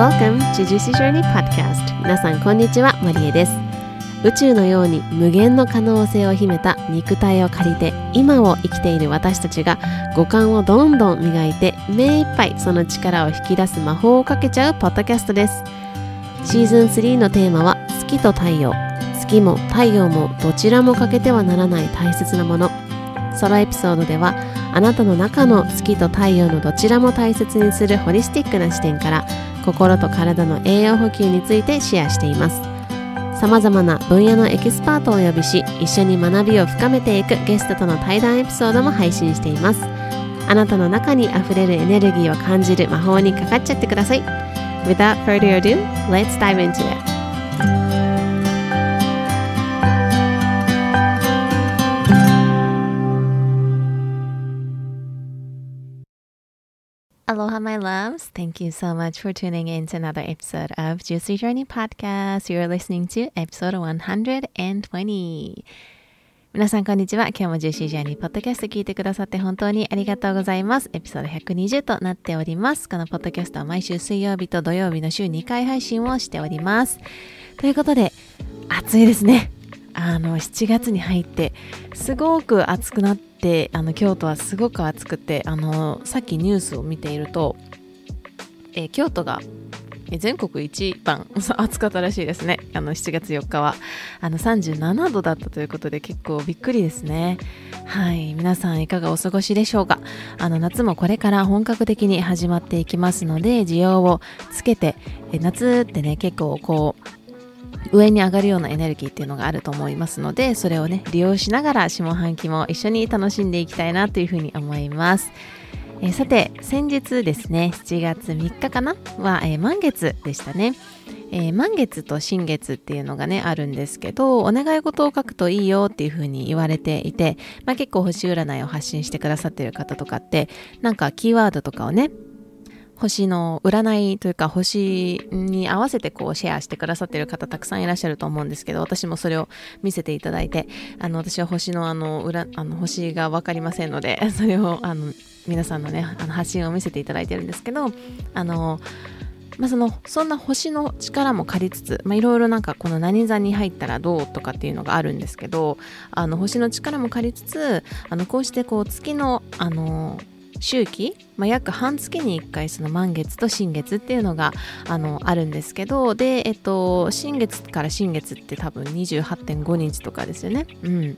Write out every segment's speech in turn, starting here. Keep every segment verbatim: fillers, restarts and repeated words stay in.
Welcome to Juicy Journey Podcast。 皆さんこんにちは、マリエです。宇宙のように無限の可能性を秘めた肉体を借りて、今を生きている私たちが五感をどんどん磨いて、目いっぱいその力を引き出す魔法をかけちゃうポッドキャストです。シーズンスリーのテーマは月と太陽。月も太陽もどちらも欠けてはならない大切なもの。ソロエピソードでは、あなたの中の月と太陽のどちらも大切にするホリスティックな視点から、心と体の栄養補給についてシェアしています。さまざまな分野のエキスパートをお呼びし、一緒に学びを深めていくゲストとの対談エピソードも配信しています。あなたの中にあふれるエネルギーを感じる魔法にかかっちゃってください。Without further ado, let's dive into it. Aloha, my loves. Thank you so much for tuning in to another episode of Juicy Journey Podcast. You're listening to episode one twenty. 皆さんこんにちは。今日も Juicy Journey Podcast 聞いてくださって本当にありがとうございます。エピソードひゃくにじゅうとなっております。このポッドキャストは毎週水曜日と土曜日の週にかい配信をしております。ということで、暑いですね。あのしちがつに入ってすごく暑くなって、あの京都はすごく暑くて、あのさっきニュースを見ていると、え京都が全国一番暑かったらしいですね。あのしちがつよっかはあのさんじゅうななどだったということで、結構びっくりですね。はい、皆さんいかがお過ごしでしょうか。あの夏もこれから本格的に始まっていきますので、需要をつけて、え夏ってね、結構こう上に上がるようなエネルギーっていうのがあると思いますので、それをね利用しながら下半期も一緒に楽しんでいきたいなというふうに思います。えー、さて、先日ですね、しちがつみっかかなは、えー、満月でしたね。えー、満月と新月っていうのがねあるんですけど、お願い事を書くといいよっていうふうに言われていて、まあ、結構星占いを発信してくださっている方とかって、なんかキーワードとかをね、星の占いというか、星に合わせてこうシェアしてくださっている方たくさんいらっしゃると思うんですけど、私もそれを見せていただいて、あの私は星のあの裏あの星が分かりませんので、それをあの皆さんのねあの発信を見せていただいてるんですけど、あのまあ、そのそんな星の力も借りつつ、いろいろなんかこの何座に入ったらどうとかっていうのがあるんですけど、あの星の力も借りつつ、あのこうしてこう月のあの周期、まあ、約半月にいっかいその満月と新月っていうのが あの、あるんですけど、で、えっと、新月から新月って多分 にじゅうはってんごにちとかですよね。うん。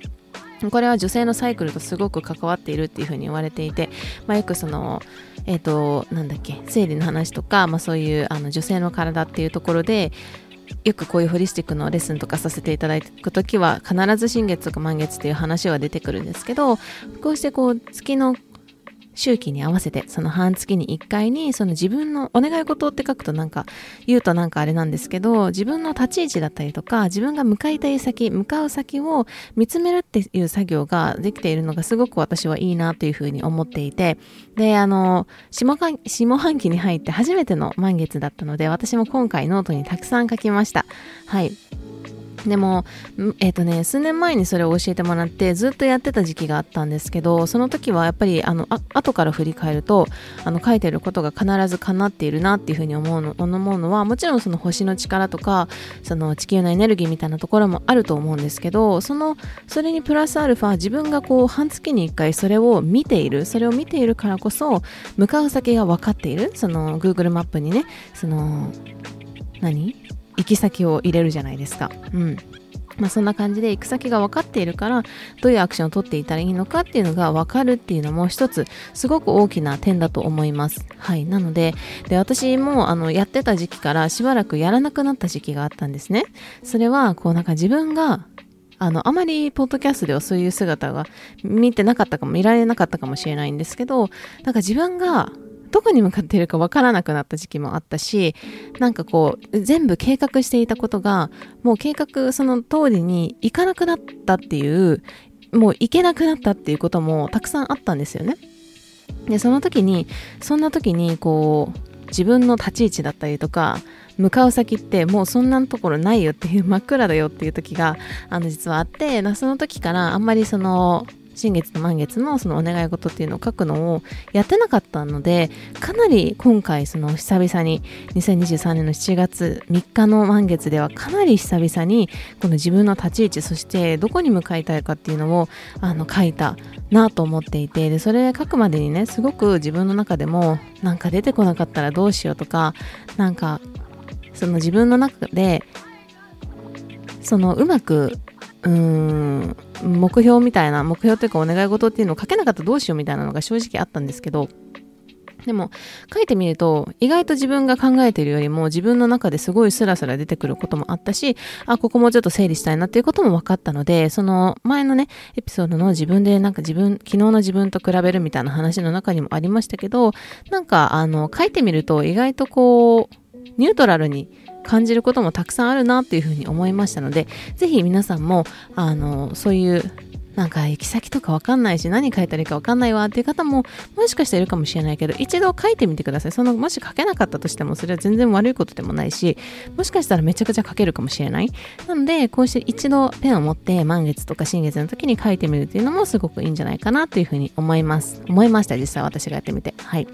これは女性のサイクルとすごく関わっているっていうふうに言われていて、まあ、よくそのえっとなんだっけ生理の話とか、まあ、そういうあの女性の体っていうところで、よくこういうホリスティックのレッスンとかさせていただくときは必ず新月とか満月っていう話は出てくるんですけど、こうしてこう月の周期に合わせて、その半月にいっかいに、その自分のお願い事って書くと、なんか言うとなんかあれなんですけど、自分の立ち位置だったりとか、自分が向かいたい先、向かう先を見つめるっていう作業ができているのがすごく私はいいなというふうに思っていて、で、あの下半、下半期に入って初めての満月だったので、私も今回ノートにたくさん書きました。はい。でも、えっとね、数年前にそれを教えてもらってずっとやってた時期があったんですけど、その時はやっぱりあのあ後から振り返ると、あの書いてることが必ず叶っているなっていうふうに思うの、思うのは、もちろんその星の力とか、その地球のエネルギーみたいなところもあると思うんですけど、そのそれにプラスアルファ、自分がこう半月にいっかいそれを見ている、それを見ているからこそ向かう先が分かっている。その Google マップにね、その何行き先を入れるじゃないですか。うん。まあ、そんな感じで行く先が分かっているから、どういうアクションを取っていたらいいのかっていうのが分かるっていうのも一つすごく大きな点だと思います。はい。なので、で私もあのやってた時期からしばらくやらなくなった時期があったんですね。それはこうなんか自分があのあまりポッドキャストではそういう姿が見てなかったかも、見られなかったかもしれないんですけど、なんか自分がどこに向かっているか分からなくなった時期もあったし、なんかこう全部計画していたことが、もう計画その通りにいかなくなったっていう、もういけなくなったっていうこともたくさんあったんですよね。で、その時にそんな時にこう自分の立ち位置だったりとか、向かう先ってもうそんなところないよっていう、真っ暗だよっていう時があの実はあって、その時からあんまりその新月と満月のそのお願い事っていうのを書くのをやってなかったので、かなり今回その久々ににせんにじゅうさんねんのしちがつみっかの満月ではかなり久々にこの自分の立ち位置、そしてどこに向かいたいかっていうのをあの書いたなと思っていて、でそれ書くまでにねすごく自分の中でもなんか出てこなかったらどうしようとか、なんかその自分の中でそのうまくうーん目標みたいな目標というかお願い事っていうのを書けなかったらどうしようみたいなのが正直あったんですけど、でも書いてみると意外と自分が考えているよりも自分の中ですごいスラスラ出てくることもあったし、あここもちょっと整理したいなっていうことも分かったので、その前のねエピソードの自分でなんか自分昨日の自分と比べるみたいな話の中にもありましたけど、なんかあの書いてみると意外とこうニュートラルに感じることもたくさんあるなっていうふうに思いましたので、ぜひ皆さんもあのそういうなんか行き先とかわかんないし何書いたらいいかわかんないわっていう方ももしかしたらいるかもしれないけど、一度書いてみてください。そのもし書けなかったとしてもそれは全然悪いことでもないし、もしかしたらめちゃくちゃ書けるかもしれない。なのでこうして一度ペンを持って満月とか新月の時に書いてみるっていうのもすごくいいんじゃないかなというふうに思います思いました実際私がやってみて。はい。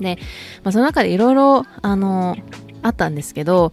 で、まあ、その中でいろいろあのあったんですけど、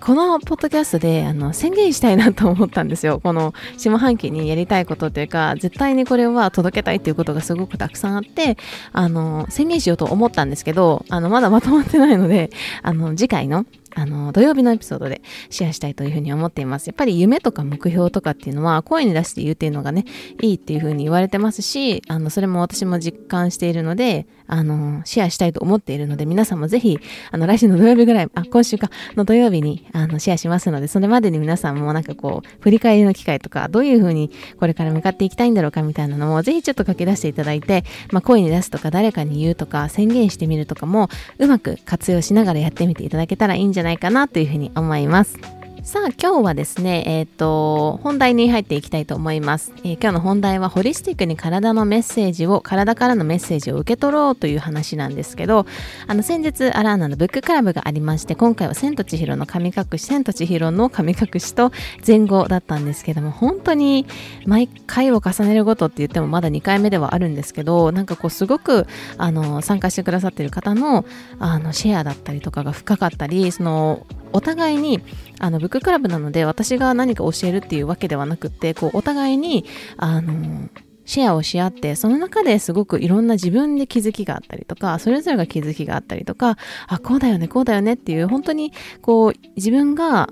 このポッドキャストであの宣言したいなと思ったんですよ。この下半期にやりたいことというか絶対にこれは届けたいっていうことがすごくたくさんあって、あの宣言しようと思ったんですけど、あのまだまとまってないので、あの次回のあの土曜日のエピソードでシェアしたいというふうに思っています。やっぱり夢とか目標とかっていうのは声に出して言うっていうのがねいいっていうふうに言われてますし、あのそれも私も実感しているので、あのシェアしたいと思っているので、皆さんもぜひあの来週の土曜日ぐらいあ今週かの土曜日にあのシェアしますので、それまでに皆さんもなんかこう振り返りの機会とかどういうふうにこれから向かっていきたいんだろうかみたいなのもぜひちょっと書き出していただいて、まあ、声に出すとか誰かに言うとか宣言してみるとかもうまく活用しながらやってみていただけたらいいんじゃないかないかなというふうに思います。さあ今日はですね、えーと、本題に入っていきたいと思います、えー、今日の本題はホリスティックに体のメッセージを体からのメッセージを受け取ろうという話なんですけど、あの先日アラーナのブッククラブがありまして、今回は千と千尋の神隠し千と千尋の神隠しと前後だったんですけども、本当に毎回を重ねるごとって言ってもまだにかいめではあるんですけど、なんかこうすごくあの参加してくださっている方の、あのシェアだったりとかが深かったり、そのお互いにあのブッククラブなので私が何か教えるっていうわけではなくて、こうお互いにあのシェアをし合って、その中ですごくいろんな自分で気づきがあったりとか、それぞれが気づきがあったりとか、あこうだよねこうだよねっていう、本当にこう自分が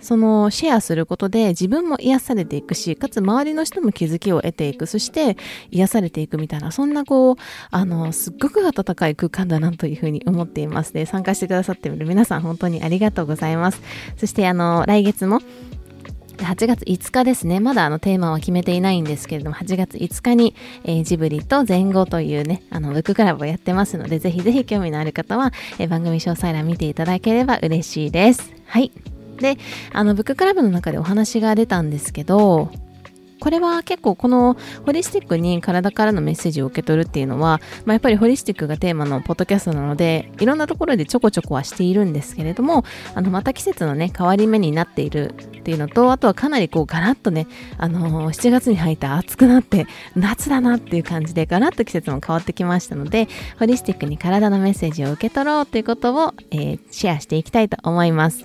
そのシェアすることで自分も癒されていくし、かつ周りの人も気づきを得ていく、そして癒されていくみたいな、そんなこうあのすっごく温かい空間だなというふうに思っています。で参加してくださっている皆さん本当にありがとうございます。そしてあの来月もはちがついつかですね、まだあのテーマは決めていないんですけれども、はちがついつかに、えー、ジブリと前後というねあのブッククラブをやってますので、ぜひぜひ興味のある方は、えー、番組詳細欄見ていただければ嬉しいです。はい。であのブッククラブの中でお話が出たんですけど、これは結構このホリスティックに体からのメッセージを受け取るっていうのは、まあ、やっぱりホリスティックがテーマのポッドキャストなのでいろんなところでちょこちょこはしているんですけれども、あのまた季節のね変わり目になっているっていうのと、あとはかなりこうガラッとね、あのー、しちがつに入って暑くなって夏だなっていう感じでガラッと季節も変わってきましたので、ホリスティックに体のメッセージを受け取ろうということを、えー、シェアしていきたいと思います。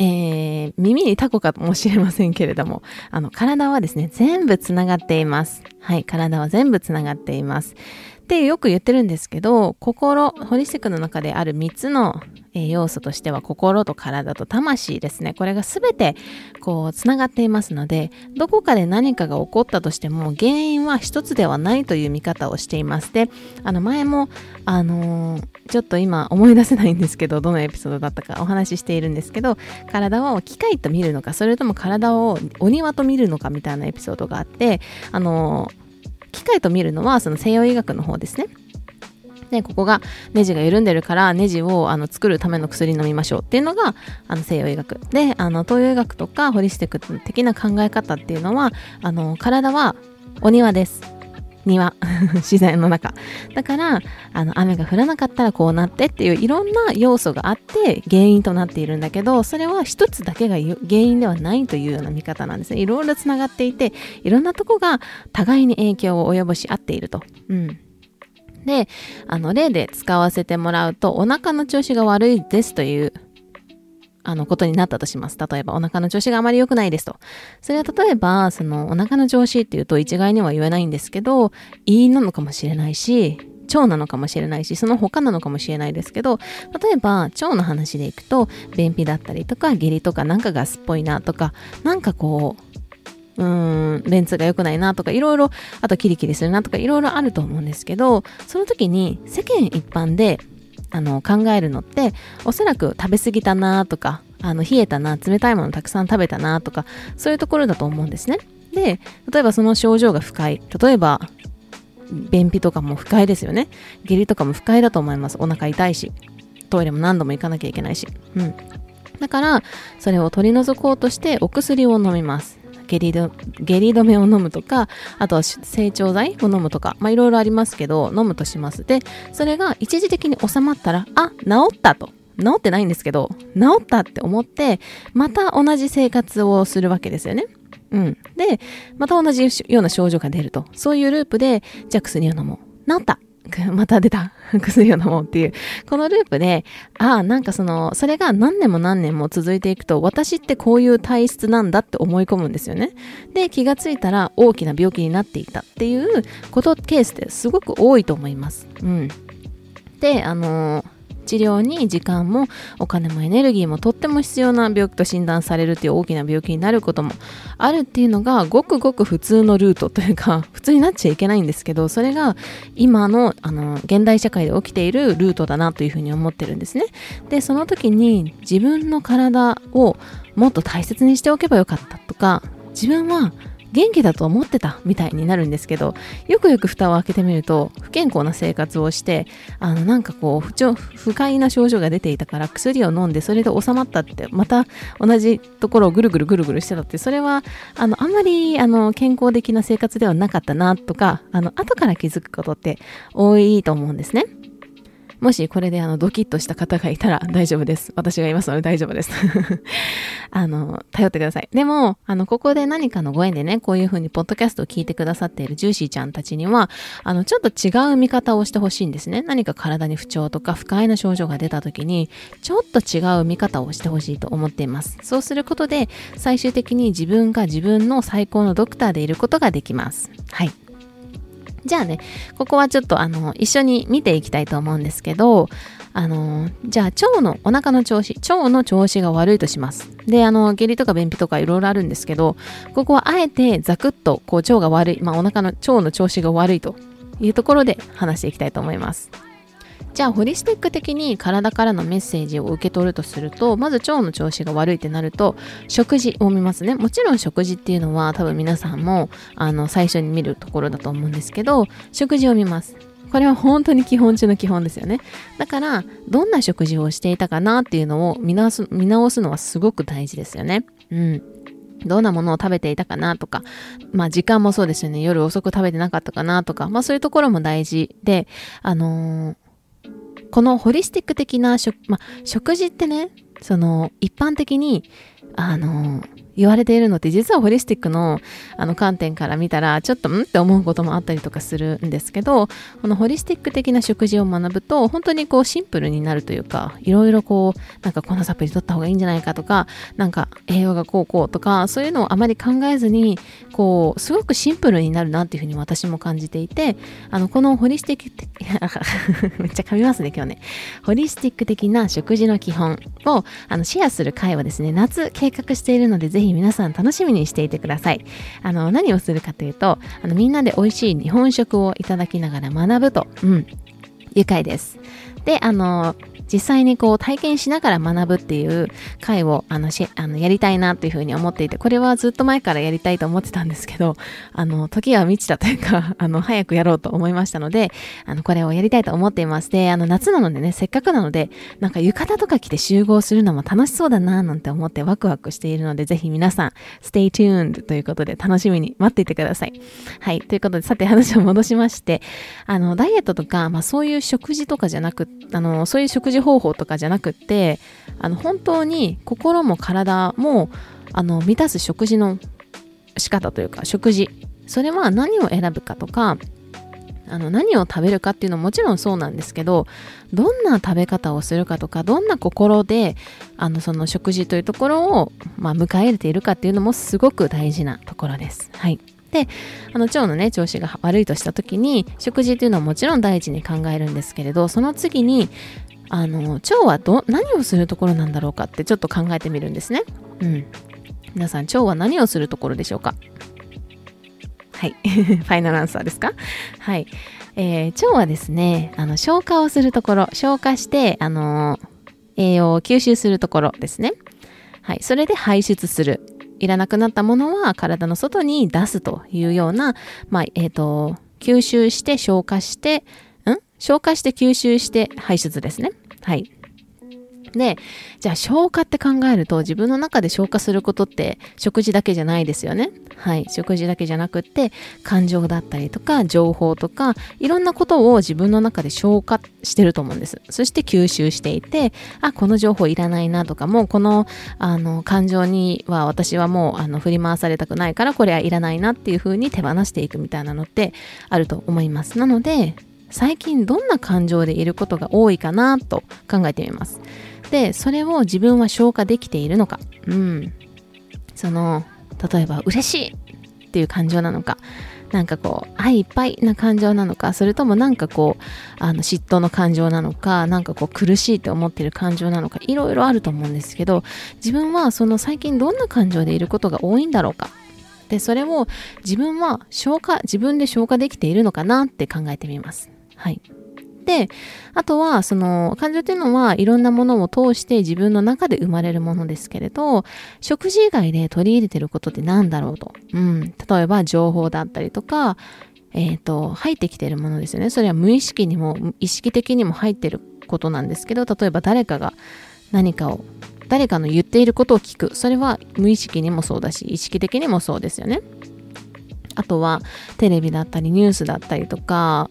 えー、耳にタコかもしれませんけれども、あの体はですね全部つながっています。はい。体は全部つながっていますってよく言ってるんですけど、心ホリスティックの中であるみっつの要素としては心と体と魂ですね、これが全てこうつながっていますので、どこかで何かが起こったとしても原因は一つではないという見方をしています。であの前もあのー、ちょっと今思い出せないんですけどどのエピソードだったかお話ししているんですけど、体を機械と見るのかそれとも体をお庭と見るのかみたいなエピソードがあって、あのー、機械と見るのはその西洋医学の方ですね。でここがネジが緩んでるからネジをあの作るための薬飲みましょうっていうのがあの西洋医学で、あの東洋医学とかホリスティック的な考え方っていうのは、あの体はお庭です、庭自然の中だから、あの雨が降らなかったらこうなってっていういろんな要素があって原因となっているんだけど、それは一つだけが原因ではないというような見方なんですね。いろいろつながっていて、いろんなとこが互いに影響を及ぼし合っていると。うんで、あの例で使わせてもらうと、お腹の調子が悪いですというあのことになったとします。例えばお腹の調子があまり良くないですと。それは例えばそのお腹の調子っていうと一概には言えないんですけど、胃なのかもしれないし腸なのかもしれないし、その他なのかもしれないですけど、例えば腸の話でいくと便秘だったりとか下痢とか、なんかガスっぽいなとか、なんかこううーん便通が良くないなとか、いろいろ、あとキリキリするなとか、いろいろあると思うんですけど、その時に世間一般であの考えるのって、おそらく食べ過ぎたなとか、あの冷えたな、冷たいものたくさん食べたなとか、そういうところだと思うんですね。で、例えばその症状が不快、例えば便秘とかも不快ですよね。下痢とかも不快だと思います。お腹痛いし、トイレも何度も行かなきゃいけないし、うん、だからそれを取り除こうとしてお薬を飲みます。下痢ど、下痢止めを飲むとか、あとは整腸剤を飲むとか、まあいろいろありますけど、飲むとします。で、それが一時的に収まったら、あ、治ったと、治ってないんですけど治ったって思って、また同じ生活をするわけですよね。うん、でまた同じような症状が出ると、そういうループで、じゃあ薬を飲もう、治った、また出た薬を飲もうっていう、このループで、ああ、なんかそのそれが何年も何年も続いていくと、私ってこういう体質なんだって思い込むんですよね。で、気がついたら大きな病気になっていたっていうことケースってすごく多いと思います。うん、で、あのー治療に時間もお金もエネルギーもとっても必要な病気と診断されるっていう大きな病気になることもあるっていうのが、ごくごく普通のルートというか、普通になっちゃいけないんですけど、それが今のあの現代社会で起きているルートだなというふうに思ってるんですね。で、その時に自分の体をもっと大切にしておけばよかったとか、自分は元気だと思ってたみたいになるんですけど、よくよく蓋を開けてみると、不健康な生活をして、あのなんかこう 不調、不快な症状が出ていたから、薬を飲んでそれで収まったって、また同じところをぐるぐるぐるぐるしてたって、それはあのあんまりあの健康的な生活ではなかったなとか、あの後から気づくことって多いと思うんですね。もしこれであのドキッとした方がいたら大丈夫です。私がいますので大丈夫です。あの、頼ってください。でも、あの、ここで何かのご縁でね、こういう風にポッドキャストを聞いてくださっているジューシーちゃんたちには、あの、ちょっと違う見方をしてほしいんですね。何か体に不調とか不快な症状が出た時に、ちょっと違う見方をしてほしいと思っています。そうすることで、最終的に自分が自分の最高のドクターでいることができます。はい。じゃあね、ここはちょっとあの一緒に見ていきたいと思うんですけど、あのじゃあ腸のお腹の調子、腸の調子が悪いとします。で、あの下痢とか便秘とかいろいろあるんですけど、ここはあえてザクッとこう腸が悪い、まあ、お腹の腸の調子が悪いというところで話していきたいと思います。じゃあホリスティック的に体からのメッセージを受け取るとすると、まず腸の調子が悪いってなると食事を見ますね。もちろん食事っていうのは多分皆さんもあの最初に見るところだと思うんですけど、食事を見ます。これは本当に基本中の基本ですよね。だからどんな食事をしていたかなっていうのを見直す、見直すのはすごく大事ですよね。うんどんなものを食べていたかなとか、まあ時間もそうですよね。夜遅く食べてなかったかなとか、まあそういうところも大事で、あのーこのホリスティック的な食、まあ、食事ってね、その一般的にあの言われているのって、実はホリスティック の, あの観点から見たらちょっとんって思うこともあったりとかするんですけど、このホリスティック的な食事を学ぶと本当にこうシンプルになるというか、いろいろこうなんかこのサプリ取った方がいいんじゃないかとか、なんか栄養がこうこうとか、そういうのをあまり考えずにこうすごくシンプルになるなっていうふうに私も感じていて、あのこのホリスティック的めっちゃ噛みますね今日ね。ホリスティック的な食事の基本をあのシェアする会はですね、夏計画しているので、ぜひ皆さん楽しみにしていてください。あの何をするかというと、あのみんなで美味しい日本食をいただきながら学ぶと、うん、愉快です。で、あの実際にこう体験しながら学ぶっていう回をあのしあのやりたいなというふうに思っていて、これはずっと前からやりたいと思ってたんですけど、あの時は満ちたというかあの早くやろうと思いましたので、あのこれをやりたいと思っています。で、あの夏なのでね、せっかくなのでなんか浴衣とか着て集合するのも楽しそうだななんて思ってワクワクしているので、ぜひ皆さん Stay tuned ということで楽しみに待っていてください。はい、ということで、さて話を戻しまして、あのダイエットとか、まあ、そういう食事とかじゃなくあのそういう食事方法とかじゃなくって、あの本当に心も体もあの満たす食事の仕方というか、食事それは何を選ぶかとか、あの何を食べるかっていうのはもちろんそうなんですけど、どんな食べ方をするかとか、どんな心であのその食事というところを、まあ、迎え入れているかっていうのもすごく大事なところです。はい。で、あの腸のね調子が悪いとした時に、食事というのはもちろん第一に考えるんですけれど、その次にあの腸はど何をするところなんだろうかってちょっと考えてみるんですね。うん、皆さん腸は何をするところでしょうか。はい、ファイナルアンサーですか。はい、えー、腸はですね、あの消化をするところ、消化してあの栄養を吸収するところですね。はい、それで排出する。いらなくなったものは体の外に出すというような、まあえーと、吸収して消化して、ん？消化して吸収して排出ですね。はい。で、じゃあ消化って考えると、自分の中で消化することって食事だけじゃないですよね。はい、食事だけじゃなくって、感情だったりとか情報とかいろんなことを自分の中で消化してると思うんです。そして吸収していて、あ、この情報いらないなとか、もうこの、あの感情には私はもうあの振り回されたくないから、これはいらないなっていう風に手放していくみたいなのってあると思います。なので最近どんな感情でいることが多いかなと考えてみます。で、それを自分は消化できているのか、うん、その例えば嬉しいっていう感情なのか、なんかこう愛いっぱいな感情なのか、それともなんかこうあの嫉妬の感情なのか、なんかこう苦しいって思ってる感情なのか、いろいろあると思うんですけど、自分はその最近どんな感情でいることが多いんだろうか。で、それを自分は消化自分で消化できているのかなって考えてみます。はい。で、あとはその感情というのはいろんなものを通して自分の中で生まれるものですけれど、食事以外で取り入れてることってなんだろうと、うん、例えば情報だったりとか、えーと、入ってきてるものですよね。それは無意識にも意識的にも入ってることなんですけど、例えば誰かが何かを誰かの言っていることを聞く、それは無意識にもそうだし意識的にもそうですよね。あとはテレビだったりニュースだったりとか、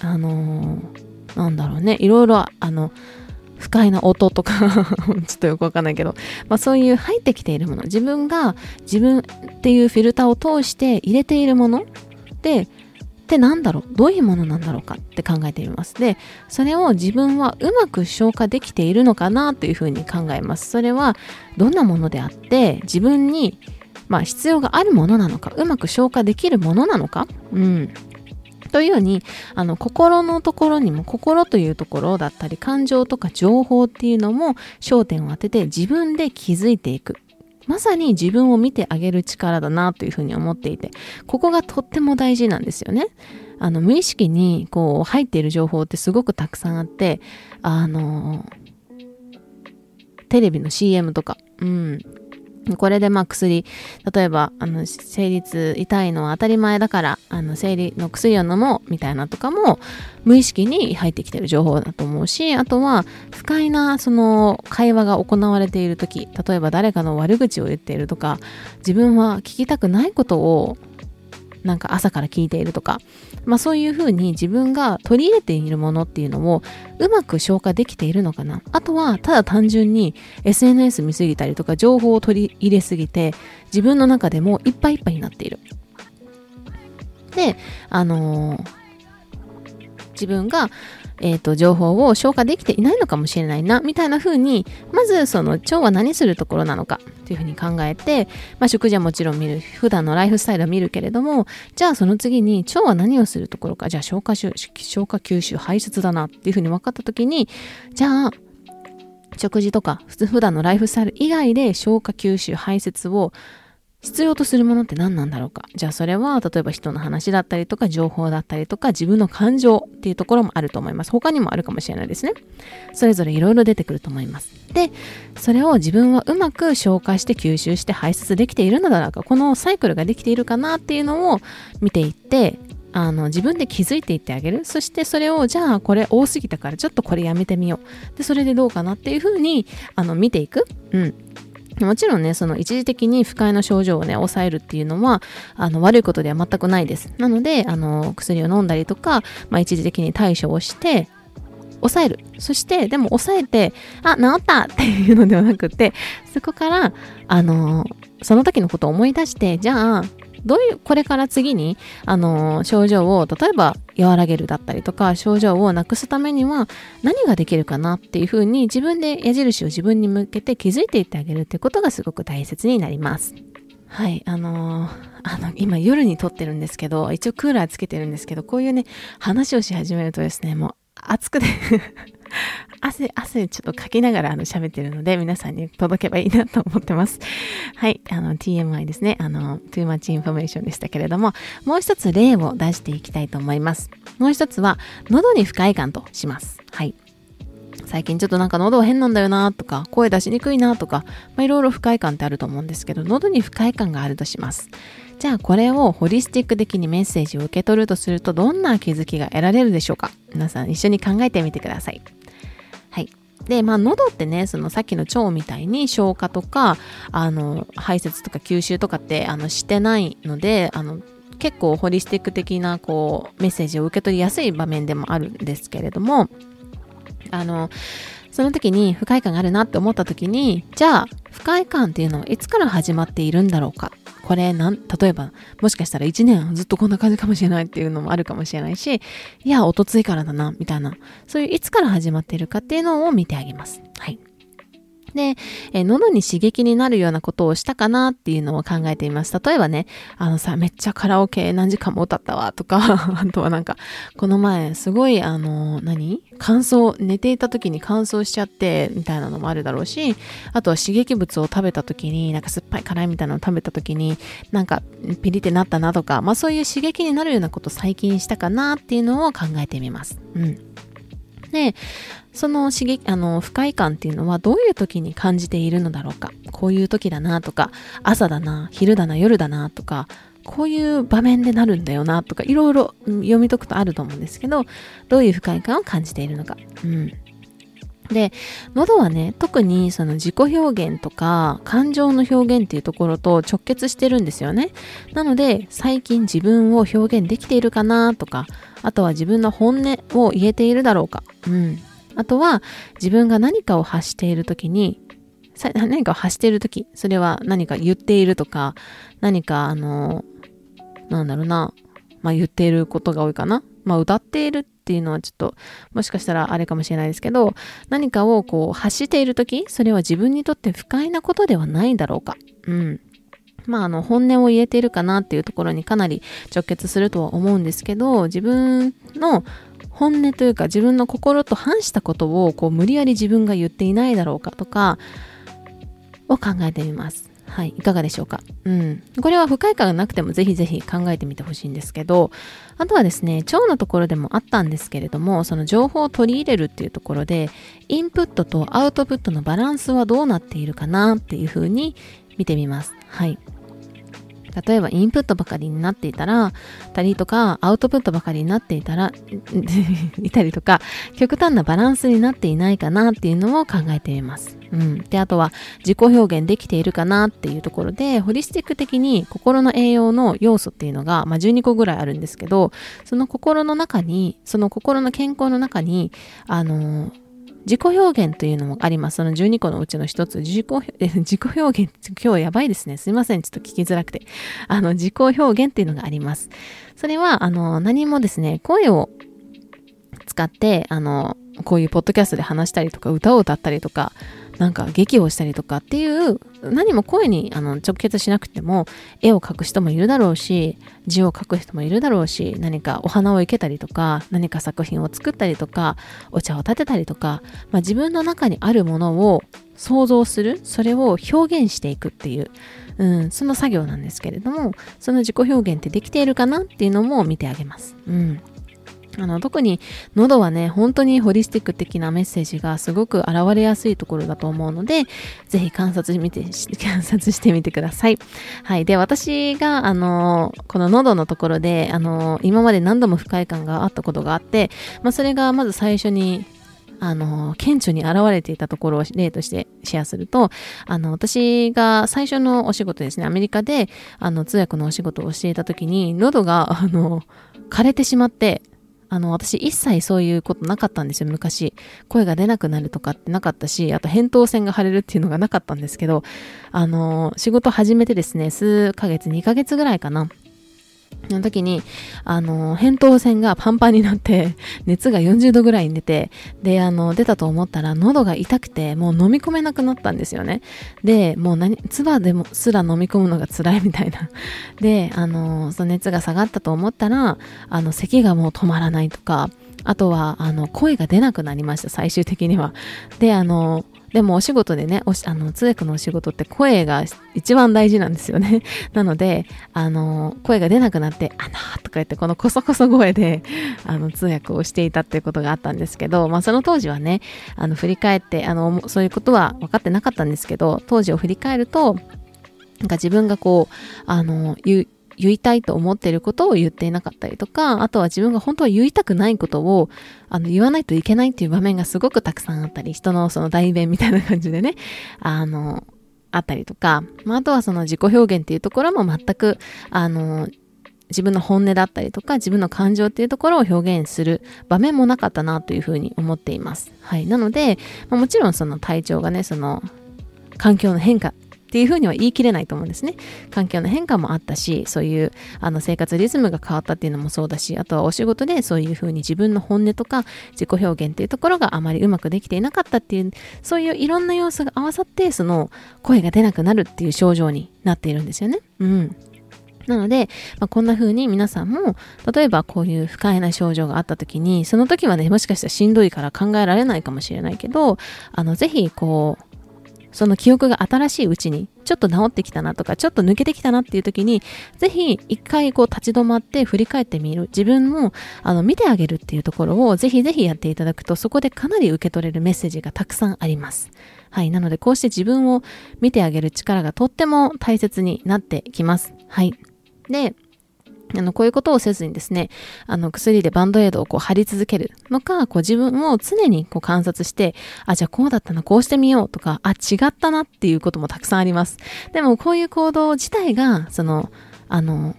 あのーなんだろうね、いろいろあの不快な音とかちょっとよくわかんないけど、まあ、そういう入ってきているもの、自分が自分っていうフィルターを通して入れているものでってなんだろう、どういうものなんだろうかって考えてみます。で、それを自分はうまく消化できているのかなというふうに考えます。それはどんなものであって、自分に、まあ、必要があるものなのか、うまく消化できるものなのか、うんというように、あの心のところにも、心というところだったり感情とか情報っていうのも焦点を当てて自分で気づいていく、まさに自分を見てあげる力だなというふうに思っていて、ここがとっても大事なんですよね。あの無意識にこう入っている情報ってすごくたくさんあって、あのテレビの シーエム とか、うんこれでまあ薬、例えばあの生理痛痛いのは当たり前だから、あの生理の薬を飲もうみたいなとかも無意識に入ってきてる情報だと思うし、あとは不快なその会話が行われている時、例えば誰かの悪口を言っているとか、自分は聞きたくないことをなんか朝から聞いているとか、まあ、そういうふうに自分が取り入れているものっていうのをうまく消化できているのかな。あとはただ単純に エスエヌエス 見すぎたりとか、情報を取り入れすぎて自分の中でもいっぱいいっぱいになっている。で、あのー、自分が、えーと、情報を消化できていないのかもしれないなみたいな風に、まずその腸は何するところなのかという風に考えて、まあ、食事はもちろん見る、普段のライフスタイルは見るけれども、じゃあその次に腸は何をするところか、じゃあ消化、消化吸収排出だなっていう風に分かった時に、じゃあ食事とか普段のライフスタイル以外で消化吸収排出を必要とするものって何なんだろうか。じゃあそれは例えば人の話だったりとか情報だったりとか自分の感情っていうところもあると思います。他にもあるかもしれないですね。それぞれいろいろ出てくると思います。で、それを自分はうまく消化して吸収して排出できているのだろうか、このサイクルができているかなっていうのを見ていって、あの自分で気づいていってあげる。そしてそれをじゃあこれ多すぎたからちょっとこれやめてみよう、でそれでどうかなっていうふうにあの見ていく。うんもちろんね、その一時的に不快の症状をね、抑えるっていうのは、あの、悪いことでは全くないです。なので、あの、薬を飲んだりとか、まあ、一時的に対処をして、抑える。そして、でも抑えて、あ、治ったっていうのではなくて、そこから、あの、その時のことを思い出して、じゃあ、どういうこれから次にあの症状を例えば和らげるだったりとか症状をなくすためには何ができるかなっていうふうに自分で矢印を自分に向けて気づいていってあげるっていうことがすごく大切になります。はい、あのー、あの今夜に撮ってるんですけど、一応クーラーつけてるんですけど、こういうね話をし始めるとですね、もう暑くて汗、汗ちょっとかきながらあの喋ってるので、皆さんに届けばいいなと思ってます。はい、あの ティーエムアイ ですね。あの、too much information でしたけれども、もう一つ例を出していきたいと思います。もう一つは、喉に不快感とします。はい。最近ちょっとなんか喉変なんだよなとか、声出しにくいなとか、まあ、いろいろ不快感ってあると思うんですけど、喉に不快感があるとします。じゃあこれをホリスティック的にメッセージを受け取るとすると、どんな気づきが得られるでしょうか。皆さん一緒に考えてみてください。はい。で、まあ喉ってね、そのさっきの腸みたいに消化とか、あの排泄とか吸収とかってあのしてないので、あの結構ホリスティック的なこうメッセージを受け取りやすい場面でもあるんですけれども、あのその時に不快感があるなって思った時に、じゃあ不快感っていうのはいつから始まっているんだろうか。これなん例えばもしかしたらいちねんずっとこんな感じかもしれないっていうのもあるかもしれないし、いやおとついからだなみたいな、そういういつから始まっているかっていうのを見てあげます。はい。で、え喉に刺激になるようなことをしたかなっていうのを考えています。例えばね、あのさ、めっちゃカラオケ何時間も歌ったわとか、あとはなんか、この前すごいあの、何乾燥、寝ていた時に乾燥しちゃってみたいなのもあるだろうし、あとは刺激物を食べた時に、なんか酸っぱい辛いみたいなのを食べた時に、なんかピリってなったなとか、まあそういう刺激になるようなこと最近したかなっていうのを考えてみます。うん。で、その刺激、あの、不快感っていうのはどういう時に感じているのだろうか。こういう時だなとか、朝だな、昼だな、夜だなとか、こういう場面でなるんだよなとか、いろいろ読み解くとあると思うんですけど、どういう不快感を感じているのか。うん。で、喉はね、特にその自己表現とか感情の表現っていうところと直結してるんですよね。なので、最近自分を表現できているかなとか、あとは自分の本音を言えているだろうか。うん。あとは自分が何かを発しているときに、何かを発しているとき、それは何か言っているとか、何かあの、なんだろうな、まあ言っていることが多いかな。まあ歌っているっていうのはちょっともしかしたらあれかもしれないですけど、何かをこう発しているとき、それは自分にとって不快なことではないだろうか。うん。まあ、あの本音を言えているかなっていうところにかなり直結するとは思うんですけど、自分の本音というか自分の心と反したことをこう無理やり自分が言っていないだろうかとかを考えてみます。はい、いかがでしょうか。うん、これは不快感がなくてもぜひぜひ考えてみてほしいんですけど、あとはですね、腸のところでもあったんですけれども、その情報を取り入れるっていうところで、インプットとアウトプットのバランスはどうなっているかなっていうふうに見てみます。はい。例えばインプットばかりになっていたらたりとか、アウトプットばかりになっていたらいたりとか、極端なバランスになっていないかなっていうのを考えてみます。うん。で、あとは自己表現できているかなっていうところで、ホリスティック的に心の栄養の要素っていうのが、まあ、じゅうにこぐらいあるんですけど、その心の中に、その心の健康の中に、あのー、自己表現というのもあります。そのじゅうにこのうちの一つ、自己、自己表現、今日やばいですね。すいません。ちょっと聞きづらくて。あの、自己表現っていうのがあります。それは、あの、何もですね、声を使って、あの、こういうポッドキャストで話したりとか、歌を歌ったりとか、なんか劇をしたりとかっていう、何も声にあの直結しなくても、絵を描く人もいるだろうし、字を書く人もいるだろうし、何かお花を生けたりとか、何か作品を作ったりとか、お茶を立てたりとか、まあ、自分の中にあるものを想像する、それを表現していくっていう、うん、その作業なんですけれども、その自己表現ってできているかなっていうのも見てあげます。うん。あの特に喉はね、本当にホリスティック的なメッセージがすごく現れやすいところだと思うので、ぜひ観察してみて、観察してみてください。はい。で、私が、あの、この喉のところで、あの、今まで何度も不快感があったことがあって、まあ、それがまず最初に、あの、顕著に現れていたところを例としてシェアすると、あの、私が最初のお仕事ですね、アメリカで、あの、通訳のお仕事をしていた時に、喉が、あの、枯れてしまって、あの、私一切そういうことなかったんですよ、昔。声が出なくなるとかってなかったし、あと扁桃腺が腫れるっていうのがなかったんですけど、あの、仕事始めてですね、数ヶ月、にかげつぐらいかな。の時に、あの、扁桃腺がパンパンになって、熱がよんじゅうどぐらいに出て、で、あの、出たと思ったら、喉が痛くて、もう飲み込めなくなったんですよね。で、もう何、唾でもすら飲み込むのが辛いみたいな。で、あの、その熱が下がったと思ったら、あの、咳がもう止まらないとか、あとは、あの、声が出なくなりました、最終的には。で、あの、でもお仕事でね、おしあの通訳のお仕事って声が一番大事なんですよね。なので、あの、声が出なくなって、あなーとか言って、このコソコソ声で、あの、通訳をしていたっていうことがあったんですけど、まあ、その当時はね、あの、振り返って、あの、そういうことは分かってなかったんですけど、当時を振り返ると、なんか自分がこう、あの、言う、言いたいと思っていることを言っていなかったりとか、あとは自分が本当は言いたくないことをあの言わないといけないっていう場面がすごくたくさんあったり、人のその代弁みたいな感じでね、あの、あったりとか、まあ、あとはその自己表現っていうところも全く、あの、自分の本音だったりとか、自分の感情っていうところを表現する場面もなかったなというふうに思っています。はい。なので、まあ、もちろんその体調がね、その環境の変化、っていうふうには言い切れないと思うんですね。環境の変化もあったし、そういうあの生活リズムが変わったっていうのもそうだし、あとはお仕事でそういうふうに自分の本音とか自己表現っていうところがあまりうまくできていなかったっていう、そういういろんな要素が合わさって、その声が出なくなるっていう症状になっているんですよね。うん。なので、まあ、こんな風に皆さんも、例えばこういう不快な症状があった時に、その時はね、もしかしたらしんどいから考えられないかもしれないけど、あの、ぜひこう、その記憶が新しいうちに、ちょっと治ってきたなとか、ちょっと抜けてきたなっていう時に、ぜひ一回こう立ち止まって振り返ってみる。自分もあの見てあげるっていうところをぜひぜひやっていただくと、そこでかなり受け取れるメッセージがたくさんあります。はい。なのでこうして自分を見てあげる力がとっても大切になってきます。はい。で、あの、こういうことをせずにですね、あの、薬でバンドエイドをこう貼り続けるのか、こう自分を常にこう観察して、あ、じゃあこうだったな、こうしてみようとか、あ、違ったなっていうこともたくさんあります。でもこういう行動自体が、その、あの、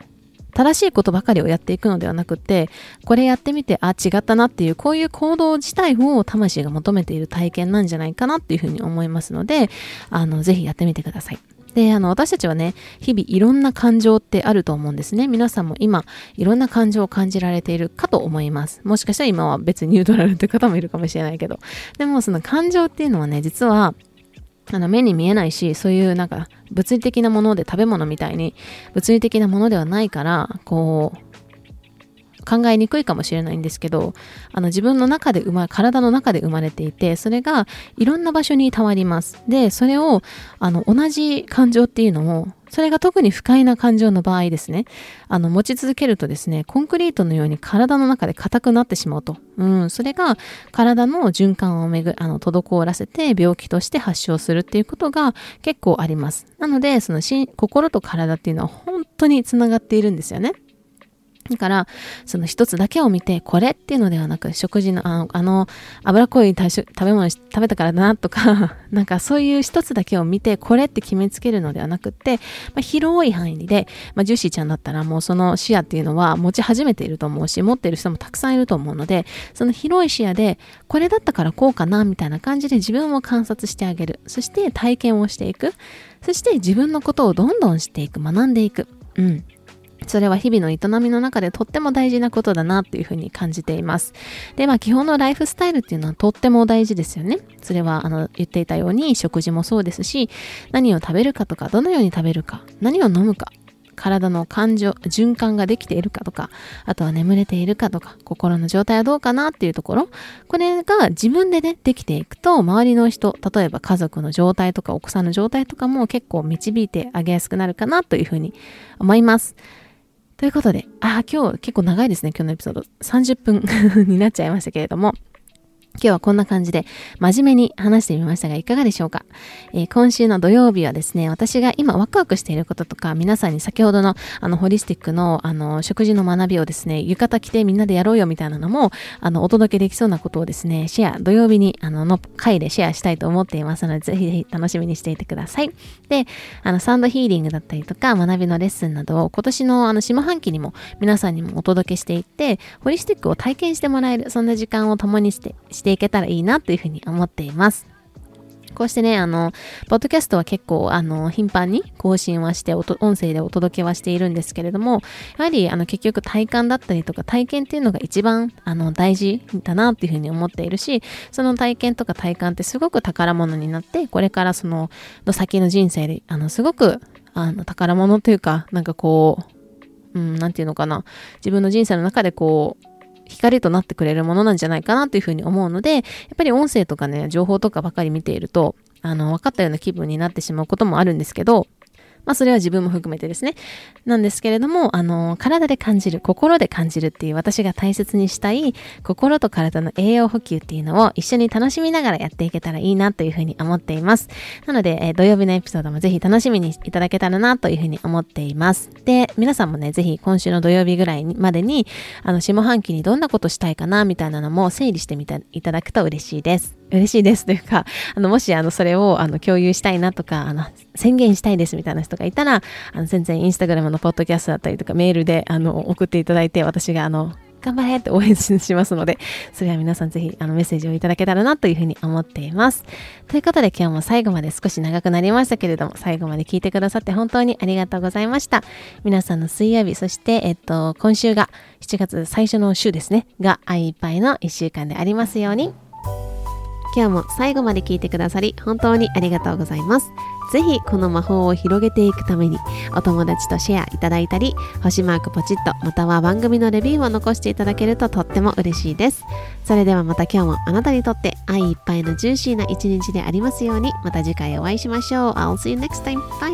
正しいことばかりをやっていくのではなくて、これやってみて、あ、違ったなっていう、こういう行動自体を魂が求めている体験なんじゃないかなっていうふうに思いますので、あの、ぜひやってみてください。で、あの、私たちはね、日々いろんな感情ってあると思うんですね。皆さんも今、いろんな感情を感じられているかと思います。もしかしたら今は別にニュートラルって方もいるかもしれないけど。でも、その感情っていうのはね、実は、あの、目に見えないし、そういうなんか、物理的なもので、食べ物みたいに、物理的なものではないから、こう、考えにくいかもしれないんですけど、あの自分の中で生まれ、体の中で生まれていて、それがいろんな場所にたまります。で、それを、あの、同じ感情っていうのを、それが特に不快な感情の場合ですね。あの、持ち続けるとですね、コンクリートのように体の中で硬くなってしまうと。うん、それが体の循環をめぐ、あの、滞らせて病気として発症するっていうことが結構あります。なので、その心、心と体っていうのは本当につながっているんですよね。だから、その一つだけを見て、これっていうのではなく、食事の、あの、あの脂っこい食べ物食べたからだなとか、なんかそういう一つだけを見て、これって決めつけるのではなくって、まあ、広い範囲で、まあ、ジューシーちゃんだったらもうその視野っていうのは持ち始めていると思うし、持っている人もたくさんいると思うので、その広い視野で、これだったからこうかな、みたいな感じで自分を観察してあげる。そして体験をしていく。そして自分のことをどんどん知っていく、学んでいく。うん。それは日々の営みの中でとっても大事なことだなっていうふうに感じています。で、まあ基本のライフスタイルっていうのはとっても大事ですよね。それはあの言っていたように食事もそうですし、何を食べるかとか、どのように食べるか、何を飲むか、体の感情循環ができているかとか、あとは眠れているかとか、心の状態はどうかなっていうところ、これが自分でねできていくと、周りの人、例えば家族の状態とかお子さんの状態とかも結構導いてあげやすくなるかなというふうに思います。ということで、あー今日結構長いですね、今日のエピソードさんじゅっぷんになっちゃいましたけれども、今日はこんな感じで真面目に話してみましたがいかがでしょうか、えー、今週の土曜日はですね、私が今ワクワクしていることとか、皆さんに先ほどのあのホリスティックのあの食事の学びをですね、浴衣着てみんなでやろうよみたいなのもあのお届けできそうなことをですね、シェア土曜日にあのの回でシェアしたいと思っていますので、ぜひぜひ楽しみにしていてください。で、あのサウンドヒーリングだったりとか学びのレッスンなどを今年のあの下半期にも皆さんにもお届けしていって、ホリスティックを体験してもらえる、そんな時間を共にしてしていけたらいいなというふうに思っています。こうしてね、あのポッドキャストは結構あの頻繁に更新はして音声でお届けはしているんですけれども、やはりあの結局体感だったりとか体験っていうのが一番あの大事だなっていうふうに思っているし、その体験とか体感ってすごく宝物になって、これからその先の人生であのすごくあの宝物というか、なんかこう、うん、なんていうのかな、自分の人生の中でこう光となってくれるものなんじゃないかなというふうに思うので、やっぱり音声とかね、情報とかばかり見ていると、あの、分かったような気分になってしまうこともあるんですけど、まあそれは自分も含めてですね。なんですけれども、あの、体で感じる、心で感じるっていう、私が大切にしたい心と体の栄養補給っていうのを一緒に楽しみながらやっていけたらいいなというふうに思っています。なので、えー、土曜日のエピソードもぜひ楽しみにいただけたらなというふうに思っています。で、皆さんもね、ぜひ今週の土曜日ぐらいまでに、あの、下半期にどんなことしたいかなみたいなのも整理してみていただくと嬉しいです。嬉しいですというか、あのもしあのそれをあの共有したいなとか、あの宣言したいですみたいな人がいたら、あの全然インスタグラムのポッドキャストだったりとかメールであの送っていただいて、私があの頑張れって応援しますので、それは皆さんぜひあのメッセージをいただけたらなというふうに思っています。ということで、今日も最後まで少し長くなりましたけれども、最後まで聞いてくださって本当にありがとうございました。皆さんの水曜日、そしてえっと今週がしちがつ最初の週ですねが愛いっぱいのいっしゅうかんでありますように。今日も最後まで聞いてくださり本当にありがとうございます。ぜひこの魔法を広げていくために、お友達とシェアいただいたり、星マークポチッと、または番組のレビューを残していただけるととっても嬉しいです。それではまた今日もあなたにとって愛いっぱいのジューシーな一日でありますように。また次回お会いしましょう。I'll see you next time. Bye!